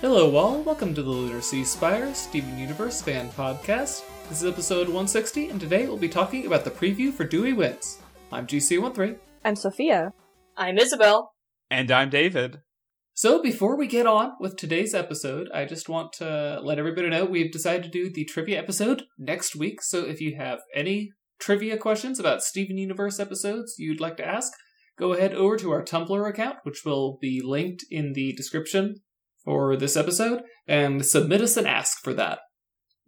Hello all, welcome to the Literacy Spire Steven Universe Fan Podcast. This is episode 160, and today we'll be talking about the preview for Dewey Wins. I'm GC13. I'm Sophia. I'm Isabel. And I'm David. So before we get on with today's episode, I just want to let everybody know we've decided to do the trivia episode next week, so if you have any trivia questions about Steven Universe episodes you'd like to ask, go ahead over to our Tumblr account, which will be linked in the description for this episode, and submit us an ask for that.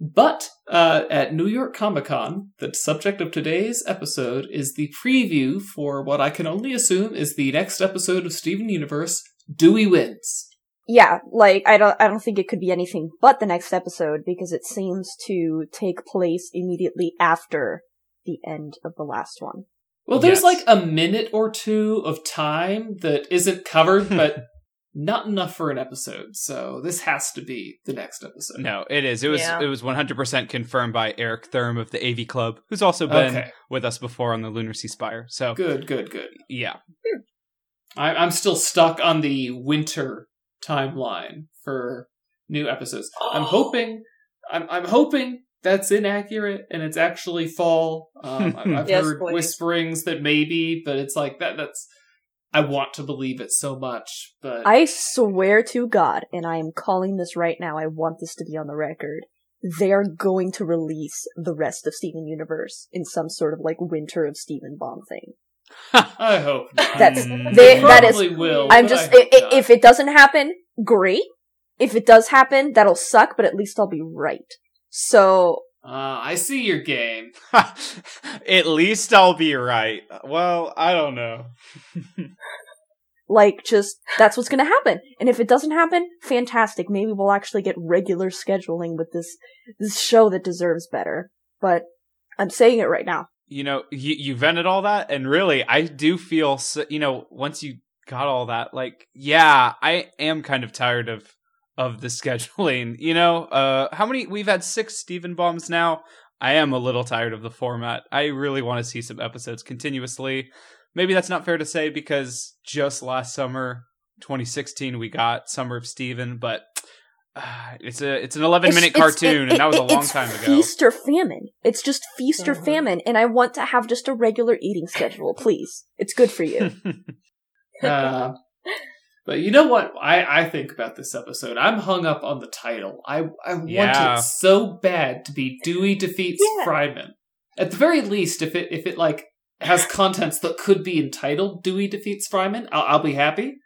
But at New York Comic-Con, the subject of today's episode is the preview for what I can only assume is the next episode of Steven Universe, Dewey Wins. Yeah, like, I don't think it could be anything but the next episode, because it seems to take place immediately after the end of the last one. Well, there's like a minute or two of time that isn't covered, but not enough for an episode, so this has to be the next episode. No, it is. It was 100% confirmed by Eric Thurm of the AV Club, who's also been with us before on the Lunar Sea Spire. So good. Yeah, I'm still stuck on the winter timeline for new episodes. Oh. I'm hoping that's inaccurate and it's actually fall. I've heard whisperings that maybe, but it's like that. That's. I want to believe it so much, but... I swear to God, and I am calling this right now, I want this to be on the record, they're going to release the rest of Steven Universe in some sort of, like, Winter of Steven bomb thing. I hope not. They probably will. If it doesn't happen, great. If it does happen, that'll suck, but at least I'll be right. So... I see your game. At least I'll be right. Well, I don't know. That's what's gonna happen. And if it doesn't happen, fantastic. Maybe we'll actually get regular scheduling with this show that deserves better. But I'm saying it right now. You know, you vented all that, and really, I do feel, so, you know, once you got all that, like, yeah, I am kind of tired of the scheduling, you know, we've had 6 Steven bombs now. I am a little tired of the format. I really want to see some episodes continuously. Maybe that's not fair to say because just last summer, 2016, we got Summer of Steven, but it's an 11-minute cartoon, and that was a long time ago. It's feast or famine. It's just feast or famine, and I want to have just a regular eating schedule, please. It's good for you. But you know what I think about this episode? I'm hung up on the title. I want it so bad to be Dewey Defeats Fryman. At the very least, if it like has contents that could be entitled Dewey Defeats Fryman, I'll be happy.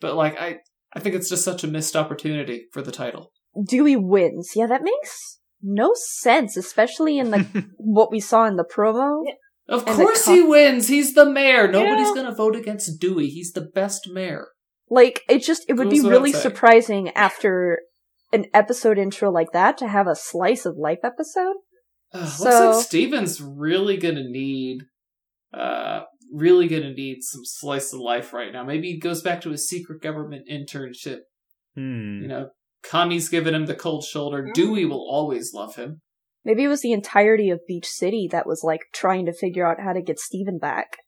But like I think it's just such a missed opportunity for the title. Dewey Wins. Yeah, that makes no sense, especially in the what we saw in the promo. Yeah. Of course he wins. He's the mayor. Nobody's going to vote against Dewey. He's the best mayor. Like, it would be really surprising after an episode intro like that to have a slice of life episode. Looks like Steven's really gonna need some slice of life right now. Maybe he goes back to his secret government internship. You know, Connie's giving him the cold shoulder. Dewey will always love him. Maybe it was the entirety of Beach City that was, like, trying to figure out how to get Steven back.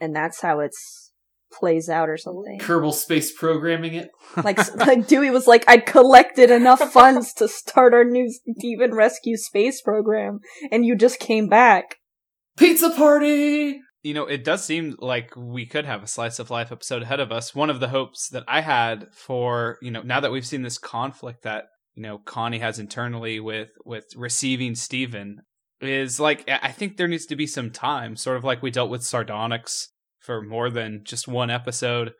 And that's how it's... plays out or something. Kerbal Space programming it. like Dewey was like, I collected enough funds to start our new Steven Rescue Space program, and you just came back. Pizza party! You know, it does seem like we could have a slice of life episode ahead of us. One of the hopes that I had for, you know, now that we've seen this conflict that, you know, Connie has internally with receiving Steven, is like, I think there needs to be some time, sort of like we dealt with Sardonyx for more than just one episode.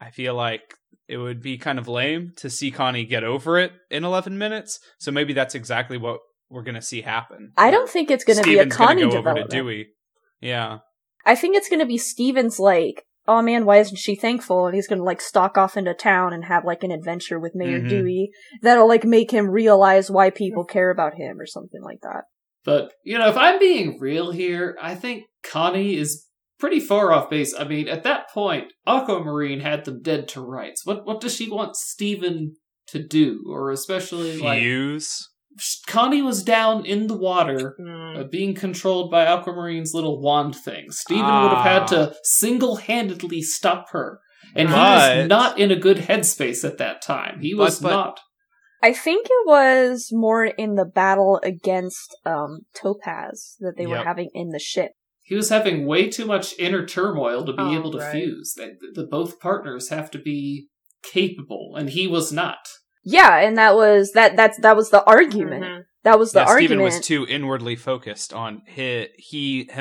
I feel like it would be kind of lame to see Connie get over it in 11 minutes. So maybe that's exactly what we're going to see happen. I don't think it's going to be a Connie development. Over to Dewey. Yeah. I think it's going to be Steven's like, oh man, why isn't she thankful? And he's going to like stalk off into town and have like an adventure with Mayor Dewey that'll like make him realize why people care about him or something like that. But, you know, if I'm being real here, I think Connie is pretty far off base. I mean, at that point, Aquamarine had them dead to rights. What does she want Steven to do? Or especially, like... Fuse? Connie was down in the water, being controlled by Aquamarine's little wand thing. Steven would have had to single-handedly stop her. And he was not in a good headspace at that time. He was not I think it was more in the battle against Topaz that they were having in the ship. He was having way too much inner turmoil to be able to fuse. The both partners have to be capable, and he was not. Yeah, and that was the argument. Mm-hmm. That was the argument. Steven was too inwardly focused on him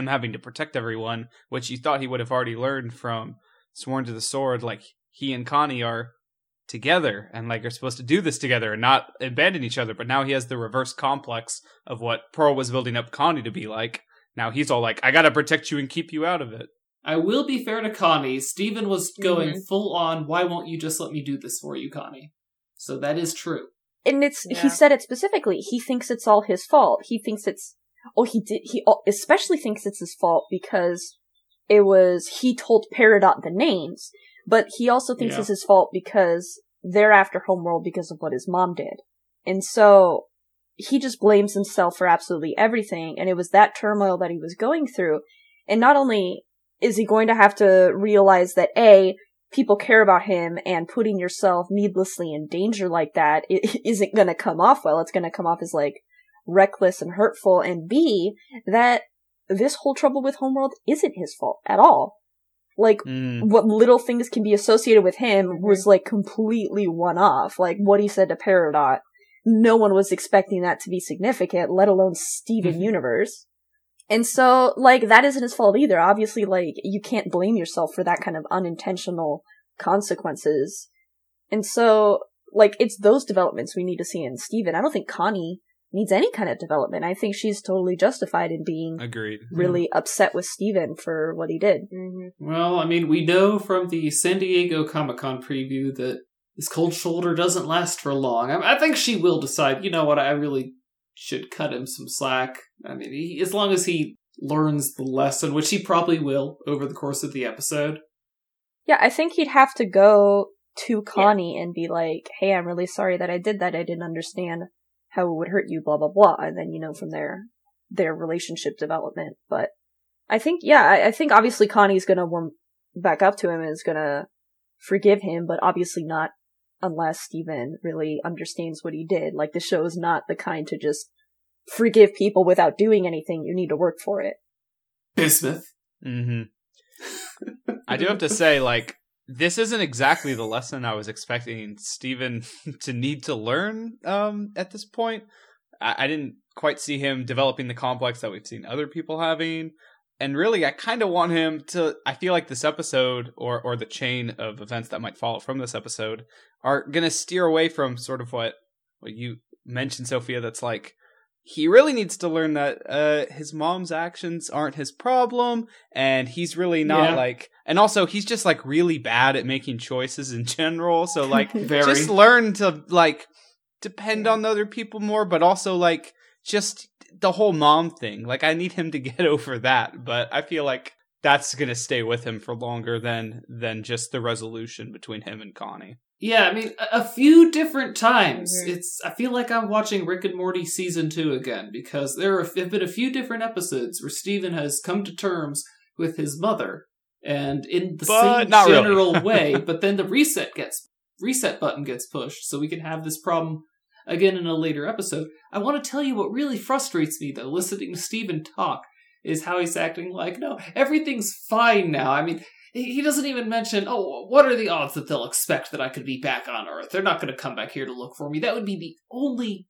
having to protect everyone, which you thought he would have already learned from Sworn to the Sword. Like, he and Connie are together and like are supposed to do this together and not abandon each other. But now he has the reverse complex of what Pearl was building up Connie to be like. Now he's all like, I gotta protect you and keep you out of it. I will be fair to Connie. Steven was going full on, why won't you just let me do this for you, Connie? So that is true. And he said it specifically. He thinks it's all his fault. He thinks he especially thinks it's his fault because he told Peridot the names, but he also thinks it's his fault because they're after Homeworld because of what his mom did. And so he just blames himself for absolutely everything, and it was that turmoil that he was going through. And not only is he going to have to realize that, A, people care about him, and putting yourself needlessly in danger like that isn't going to come off well. It's going to come off as, like, reckless and hurtful, and B, that this whole trouble with Homeworld isn't his fault at all. Like, what little things can be associated with him was, like, completely one-off. Like, what he said to Peridot. No one was expecting that to be significant, let alone Steven Universe. And so, like, that isn't his fault either. Obviously, like, you can't blame yourself for that kind of unintentional consequences. And so, like, it's those developments we need to see in Steven. I don't think Connie needs any kind of development. I think she's totally justified in being really upset with Steven for what he did. Mm-hmm. Well, I mean, we know from the San Diego Comic-Con preview that this cold shoulder doesn't last for long. I think she will decide, you know what, I really should cut him some slack. I mean, as long as he learns the lesson, which he probably will over the course of the episode. Yeah, I think he'd have to go to Connie and be like, hey, I'm really sorry that I did that. I didn't understand how it would hurt you, blah, blah, blah. And then, you know, from there, their relationship development. But I think, I think obviously Connie's going to warm back up to him and is going to forgive him, but obviously not unless Steven really understands what he did. Like, the show is not the kind to just forgive people without doing anything. You need to work for it. Bismuth. Mm-hmm. I do have to say, like, this isn't exactly the lesson I was expecting Steven to need to learn at this point. I didn't quite see him developing the complex that we've seen other people having. And really, I kind of want him to... I feel like this episode, or the chain of events that might follow from this episode, are going to steer away from sort of what you mentioned, Sophia, that's like, he really needs to learn that his mom's actions aren't his problem, and he's really not like... And also, he's just, like, really bad at making choices in general, so, like, just learn to, like, depend on other people more, but also, like, just... the whole mom thing. Like, I need him to get over that, but I feel like that's going to stay with him for longer than just the resolution between him and Connie. Yeah, I mean, a few different times. It's. I feel like I'm watching Rick and Morty Season 2 again, because there have been a few different episodes where Steven has come to terms with his mother, and in the same general way, but then the reset button gets pushed, so we can have this problem again in a later episode. I want to tell you what really frustrates me, though, listening to Steven talk, is how he's acting like, no, everything's fine now. I mean, he doesn't even mention, oh, what are the odds that they'll expect that I could be back on Earth? They're not going to come back here to look for me. That would be the only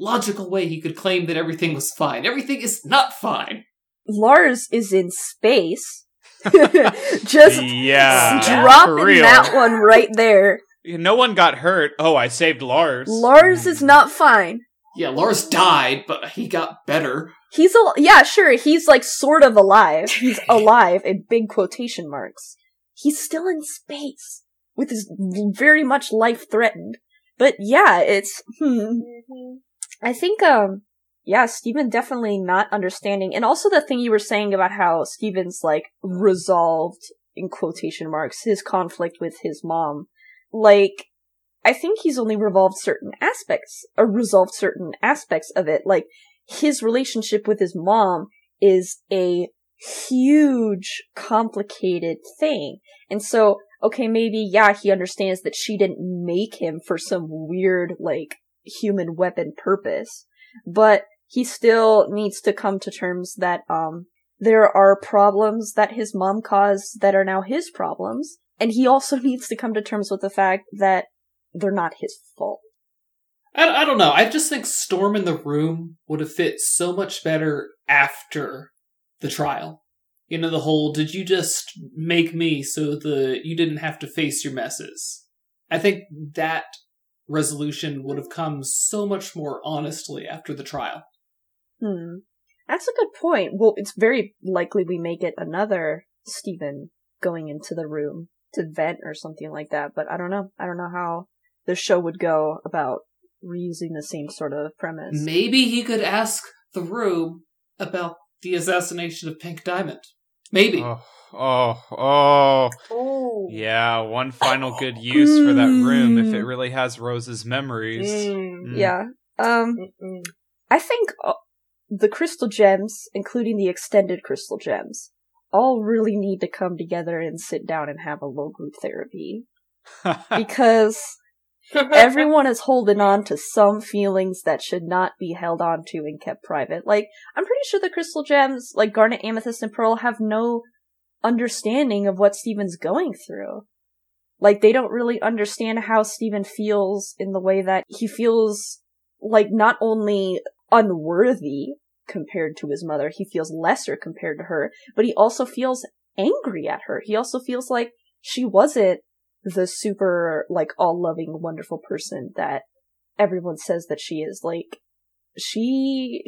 logical way he could claim that everything was fine. Everything is not fine. Lars is in space. Just dropping that one right there. No one got hurt. Oh, I saved Lars. Lars is not fine. Yeah, Lars died, but he got better. He's he's like sort of alive. He's alive in big quotation marks. He's still in space with his very much life threatened. But yeah, it's I think Steven definitely not understanding, and also the thing you were saying about how Steven's like resolved in quotation marks his conflict with his mom. Like, I think he's only resolved certain aspects of it. Like, his relationship with his mom is a huge, complicated thing. And so, okay, maybe, he understands that she didn't make him for some weird, like, human weapon purpose, but he still needs to come to terms that there are problems that his mom caused that are now his problems, and he also needs to come to terms with the fact that they're not his fault. I don't know. I just think Storm in the Room would have fit so much better after the trial. You know, the whole, did you just make me so that you didn't have to face your messes? I think that resolution would have come so much more honestly after the trial. Hmm. That's a good point. Well, it's very likely we may get another Steven going into the room to vent or something like that, but I don't know. I don't know how the show would go about reusing the same sort of premise. Maybe he could ask the room about the assassination of Pink Diamond. Maybe. Oh. Yeah, one final good use for that room if it really has Rose's memories. Yeah. I think the Crystal Gems, including the extended Crystal Gems, all really need to come together and sit down and have a little group therapy. Because everyone is holding on to some feelings that should not be held on to and kept private. Like, I'm pretty sure the Crystal Gems, like Garnet, Amethyst, and Pearl, have no understanding of what Steven's going through. Like, they don't really understand how Steven feels in the way that he feels, like, not only unworthy compared to his mother, he feels lesser compared to her, but he also feels angry at her. He also feels like she wasn't the super, like, all-loving, wonderful person that everyone says that she is. Like, she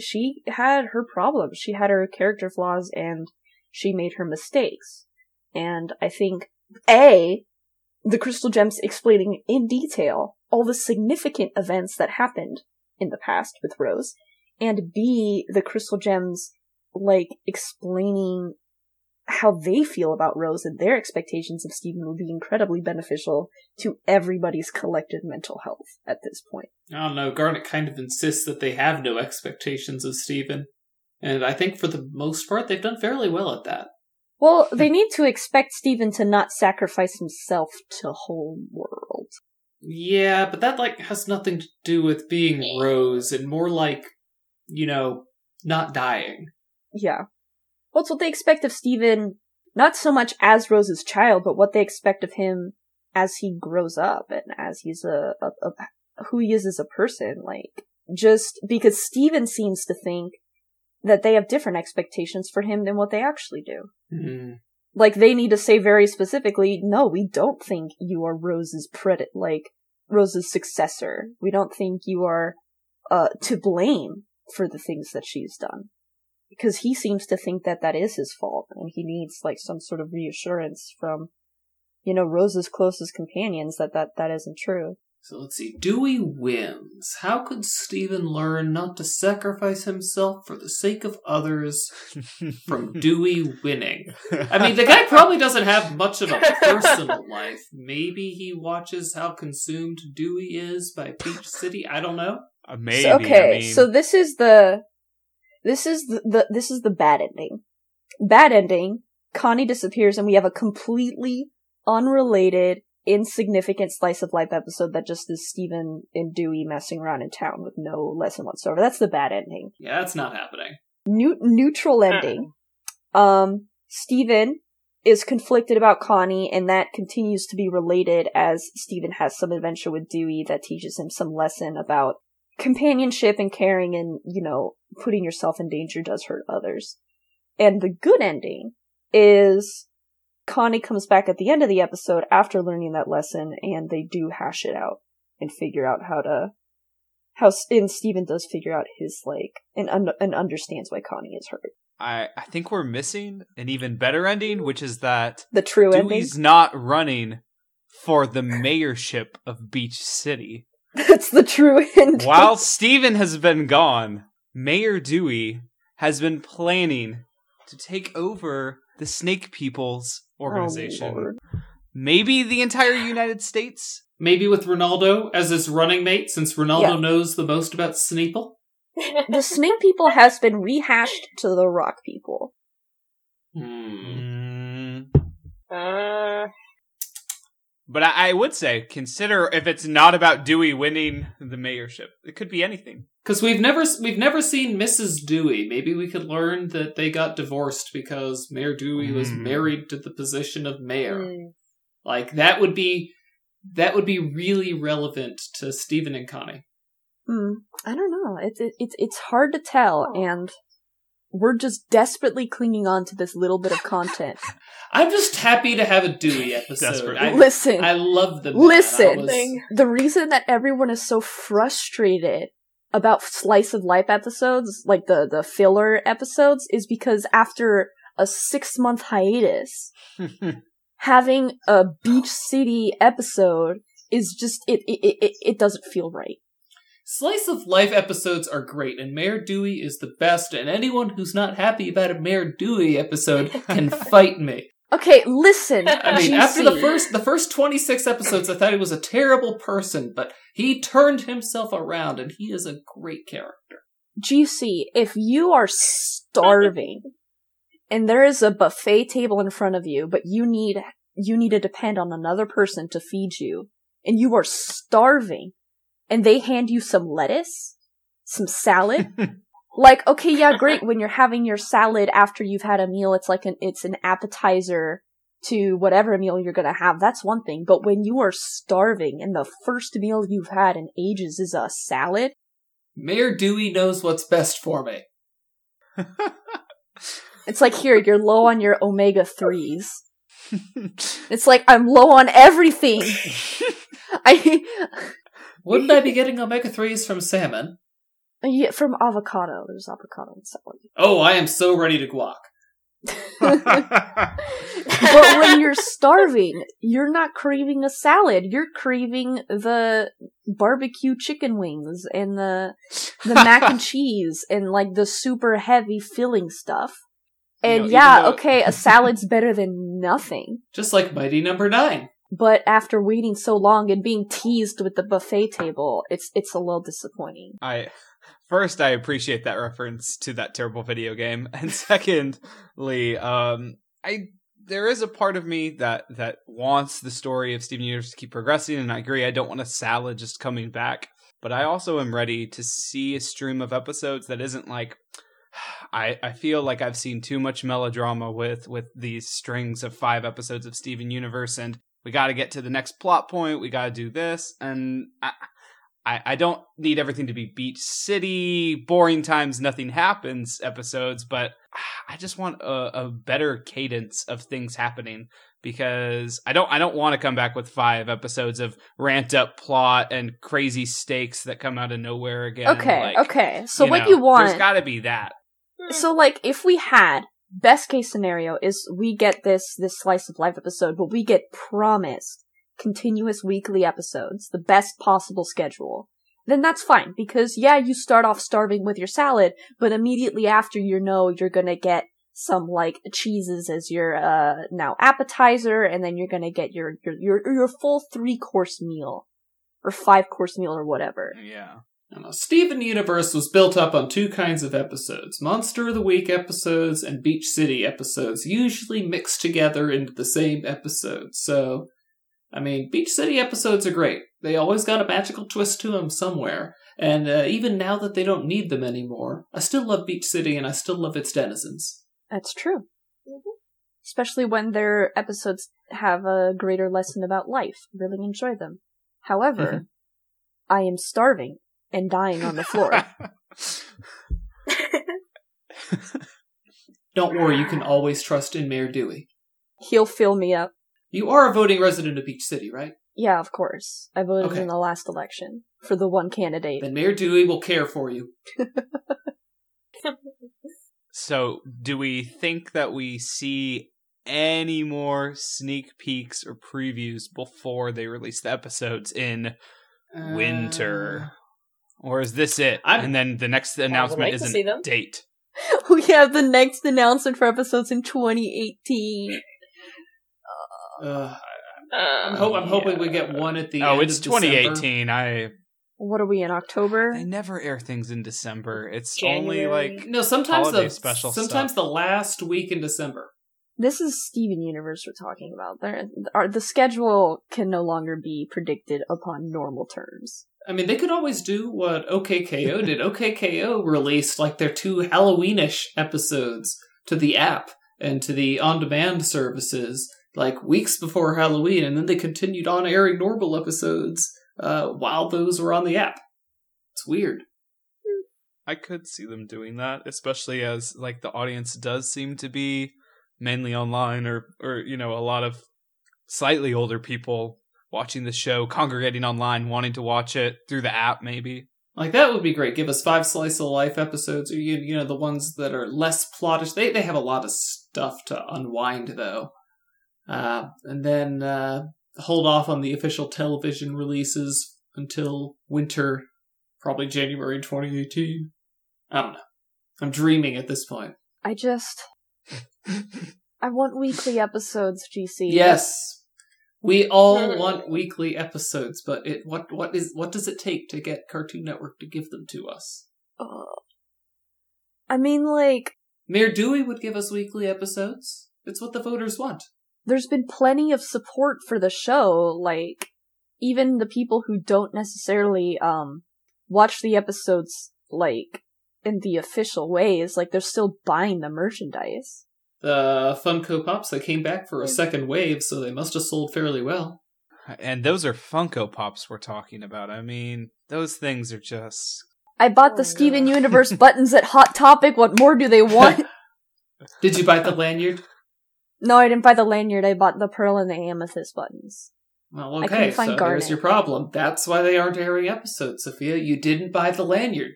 had her problems. She had her character flaws, and she made her mistakes. And I think, the Crystal Gems explaining in detail all the significant events that happened in the past with Rose, and B, the Crystal Gems, like, explaining how they feel about Rose and their expectations of Steven will be incredibly beneficial to everybody's collective mental health at this point. I don't know. Garnet kind of insists that they have no expectations of Steven. And I think for the most part, they've done fairly well at that. Well, they need to expect Steven to not sacrifice himself to Homeworld. Yeah, but that, like, has nothing to do with being Rose and more like, you know, not dying. Yeah. Well, it's what they expect of Steven, not so much as Rose's child, but what they expect of him as he grows up and as he's who he is as a person. Like, just because Steven seems to think that they have different expectations for him than what they actually do. Mm-hmm. Like, they need to say very specifically, no, we don't think you are Rose's Rose's successor. We don't think you are to blame for the things that she's done. Because he seems to think that that is his fault, and he needs, like, some sort of reassurance from, you know, Rose's closest companions that isn't true. So let's see. Dewey wins. How could Steven learn not to sacrifice himself for the sake of others from Dewey winning? I mean, the guy probably doesn't have much of a personal life. Maybe he watches how consumed Dewey is by Beach City. I don't know. Maybe. So, okay, so this is the... This is the bad ending. Bad ending, Connie disappears, and we have a completely unrelated, insignificant slice of life episode that just is Steven and Dewey messing around in town with no lesson whatsoever. That's the bad ending. Yeah, that's not happening. Neutral ending. Steven is conflicted about Connie, and that continues to be related as Steven has some adventure with Dewey that teaches him some lesson about companionship and caring and, you know, putting yourself in danger does hurt others. And the good ending is Connie comes back at the end of the episode after learning that lesson, and they do hash it out and figure out and Steven does figure out his, like, and understands why Connie is hurt. I think we're missing an even better ending, which is that the true Dewey's ending. Dewey's not running for the mayorship of Beach City. That's the true ending. While Steven has been gone, Mayor Dewey has been planning to take over the Snake People's organization. Oh, maybe the entire United States? Maybe with Ronaldo as his running mate, since Ronaldo knows the most about Sneeple? The Snake People has been rehashed to the Rock People. But I would say, consider if it's not about Dewey winning the mayorship. It could be anything. Because we've never seen Mrs. Dewey. Maybe we could learn that they got divorced because Mayor Dewey was married to the position of mayor. Like, that would be really relevant to Steven and Connie. I don't know. It's hard to tell, and we're just desperately clinging on to this little bit of content. I'm just happy to have a Dewey episode. I love the man. The reason that everyone is so frustrated about slice of life episodes, like the filler episodes, is because after a 6-month hiatus, having a Beach City episode is just it doesn't feel right. Slice of life episodes are great, and Mayor Dewey is the best, and anyone who's not happy about a Mayor Dewey episode can fight me. Okay, listen. I mean, after the first 26 episodes, I thought he was a terrible person, but he turned himself around, and he is a great character. GC, if you are starving, and there is a buffet table in front of you, but you need to depend on another person to feed you, and you are starving, and they hand you some lettuce, some salad. Like, okay, yeah, great. When you're having your salad after you've had a meal, it's like it's an appetizer to whatever meal you're gonna have. That's one thing. But when you are starving and the first meal you've had in ages is a salad, Mayor Dewey knows what's best for me. It's like, here, you're low on your omega-3s. It's like, I'm low on everything. Wouldn't I be getting omega-3s from salmon? Yeah, from avocado. There's avocado in salad. Oh, I am so ready to guac. But when you're starving, you're not craving a salad. You're craving the barbecue chicken wings and the mac and cheese and, like, the super heavy filling stuff. And, you know, a salad's better than nothing. Just like Mighty Number 9. But after waiting so long and being teased with the buffet table, it's a little disappointing. I appreciate that reference to that terrible video game. And secondly, there is a part of me that wants the story of Steven Universe to keep progressing, and I agree, I don't want a salad just coming back. But I also am ready to see a stream of episodes that isn't like, I feel like I've seen too much melodrama with these strings of 5 episodes of Steven Universe, and we got to get to the next plot point. We got to do this. And I don't need everything to be Beach City, boring times, nothing happens episodes. But I just want a better cadence of things happening, because I don't want to come back with 5 episodes of ramped up plot and crazy stakes that come out of nowhere again. Okay. So you want... There's got to be that. So, like, if we had... Best case scenario is we get this slice of life episode, but we get promised continuous weekly episodes, the best possible schedule. Then that's fine, because yeah, you start off starving with your salad, but immediately after, you're gonna get some, like, cheeses as your now appetizer, and then you're gonna get your full 3-course meal or 5-course meal or whatever. Yeah. Steven Universe was built up on 2 kinds of episodes, Monster of the Week episodes and Beach City episodes, usually mixed together into the same episode. So, I mean, Beach City episodes are great. They always got a magical twist to them somewhere. And even now that they don't need them anymore, I still love Beach City and I still love its denizens. That's true. Mm-hmm. Especially when their episodes have a greater lesson about life. Really enjoy them. However, I am starving. And dying on the floor. Don't worry, you can always trust in Mayor Dewey. He'll fill me up. You are a voting resident of Beach City, right? Yeah, of course. I voted in the last election for the one candidate. Then Mayor Dewey will care for you. So, do we think that we see any more sneak peeks or previews before they release the episodes in winter? Or is this it? And then the next announcement is a date. We have the next announcement for episodes in 2018. I'm hoping we get one at the end of December. Oh, it's 2018. What are we, in October? They never air things in December. It's January. Only like... No, sometimes the last week in December. This is Steven Universe we're talking about. The schedule can no longer be predicted upon normal terms. I mean, they could always do what OK K.O. did. OK K.O. released like their two Halloweenish episodes to the app and to the on-demand services like weeks before Halloween, and then they continued on airing normal episodes while those were on the app. It's weird. I could see them doing that, especially as like the audience does seem to be mainly online, or you know, a lot of slightly older people watching the show, congregating online, wanting to watch it through the app, maybe. Like, that would be great. Give us 5 Slice of Life episodes, or, you know, the ones that are less plottish. They have a lot of stuff to unwind, though. And then hold off on the official television releases until winter, probably January 2018. I don't know. I'm dreaming at this point. I want weekly episodes, GC. Yes, we all want weekly episodes, but what does it take to get Cartoon Network to give them to us? I mean, like, Mayor Dewey would give us weekly episodes. It's what the voters want. There's been plenty of support for the show. Like, even the people who don't necessarily watch the episodes, like, in the official ways, like, they're still buying the merchandise. The Funko Pops, they came back for a second wave, so they must have sold fairly well. And those are Funko Pops we're talking about. I mean, those things are just... I bought the Steven Universe buttons at Hot Topic. What more do they want? Did you buy the lanyard? No, I didn't buy the lanyard. I bought the Pearl and the Amethyst buttons. Well, okay, so there's your problem. That's why they aren't airing episodes, Sophia. You didn't buy the lanyard.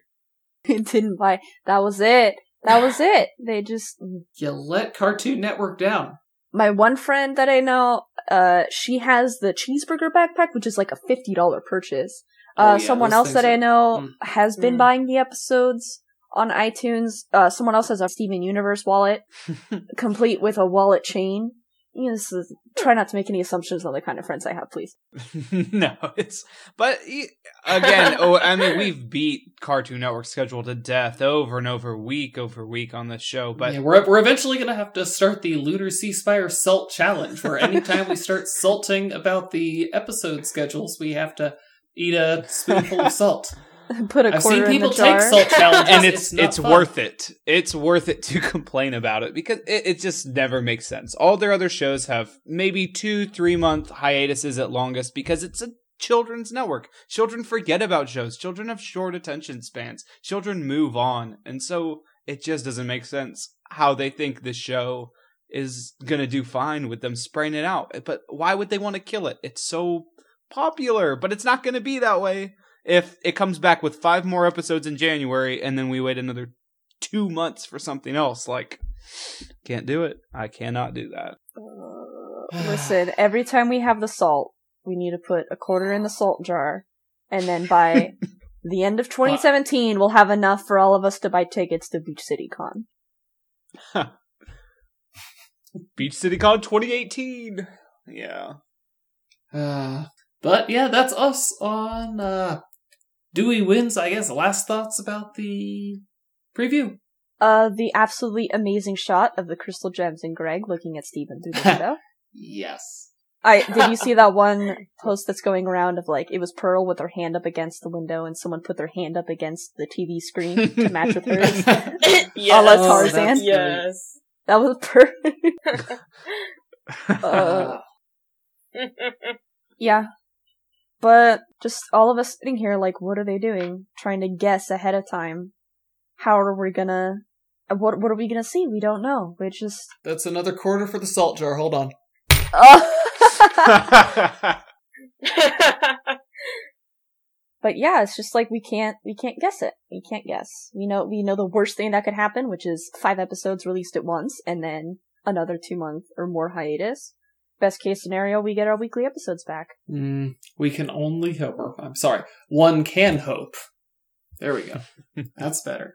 That was it. They just... You let Cartoon Network down. My one friend that I know, she has the cheeseburger backpack, which is like a $50 purchase. Someone else that I know has been buying the episodes on iTunes. Someone else has a Steven Universe wallet, complete with a wallet chain. You know, this is, try not to make any assumptions on the kind of friends I have, please. No, it's... But, again, I mean, we've beat Cartoon Network's schedule to death over and over week on this show, but... Yeah, we're eventually going to have to start the Lunar Sea Spire Salt Challenge, where anytime we start salting about the episode schedules, we have to eat a spoonful of salt. Put a quarter in the jar. I've seen people take salt challenges. And it's worth it. It's worth it to complain about it because it just never makes sense. All their other shows have maybe 2-3 month hiatuses at longest because it's a children's network. Children forget about shows. Children have short attention spans. Children move on. And so it just doesn't make sense how they think this show is going to do fine with them spraying it out. But why would they want to kill it? It's so popular, but it's not going to be that way. If it comes back with 5 more episodes in January, and then we wait another 2 months for something else, like, can't do it. I cannot do that. Listen, every time we have the salt, we need to put a quarter in the salt jar, and then by the end of 2017, we'll have enough for all of us to buy tickets to Beach City Con. Huh. Beach City Con 2018! Yeah. But yeah, that's us on... Dewey Wins, I guess. Last thoughts about the preview. The absolutely amazing shot of the Crystal Gems and Greg looking at Steven through the window. Yes. Did you see that one post that's going around of, like, it was Pearl with her hand up against the window and someone put their hand up against the TV screen to match with hers? Yes. A la Tarzan. Yes. That was perfect. Yeah. But just all of us sitting here, like, what are they doing? Trying to guess ahead of time. How are we gonna... What are we gonna see? We don't know. We just... That's another quarter for the salt jar. Hold on. But yeah, it's just like we can't guess it. We can't guess. We know the worst thing that could happen, which is 5 episodes released at once, and then another 2 month or more hiatus. Best case scenario, we get our weekly episodes back. We can only hope. I'm sorry. One can hope. There we go. That's better.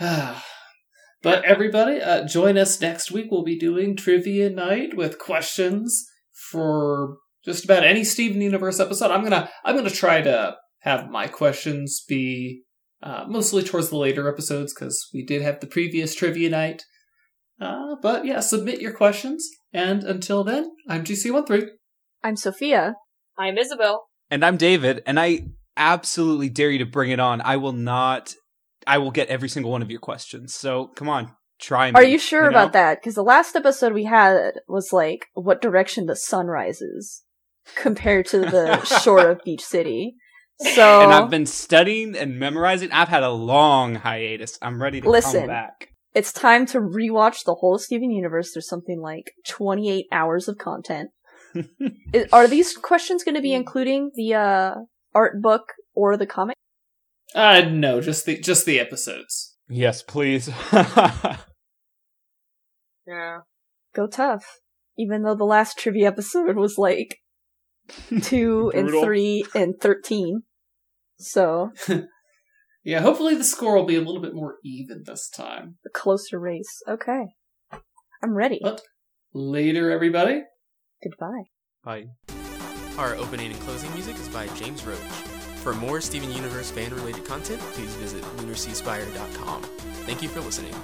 But everybody, join us next week. We'll be doing Trivia Night with questions for just about any Steven Universe episode. I'm gonna try to have my questions be mostly towards the later episodes because we did have the previous Trivia Night. But yeah, submit your questions. And until then, I'm GC13. I'm Sophia. I'm Isabel. And I'm David. And I absolutely dare you to bring it on. I will get every single one of your questions. So come on. Try me, are you sure about that? Because the last episode we had was like, what direction the sun rises compared to the shore of Beach City. So, and I've been studying and memorizing. I've had a long hiatus. I'm ready to come back. It's time to rewatch the whole Steven Universe. There's something like 28 hours of content. Are these questions going to be including the art book or the comic? No, just the episodes. Yes, please. Yeah. Go tough. Even though the last trivia episode was like 2 and 3 and 13. So. Yeah, hopefully the score will be a little bit more even this time. A closer race. Okay. I'm ready. But later, everybody. Goodbye. Bye. Our opening and closing music is by James Roach. For more Steven Universe fan-related content, please visit lunarseaspire.com. Thank you for listening.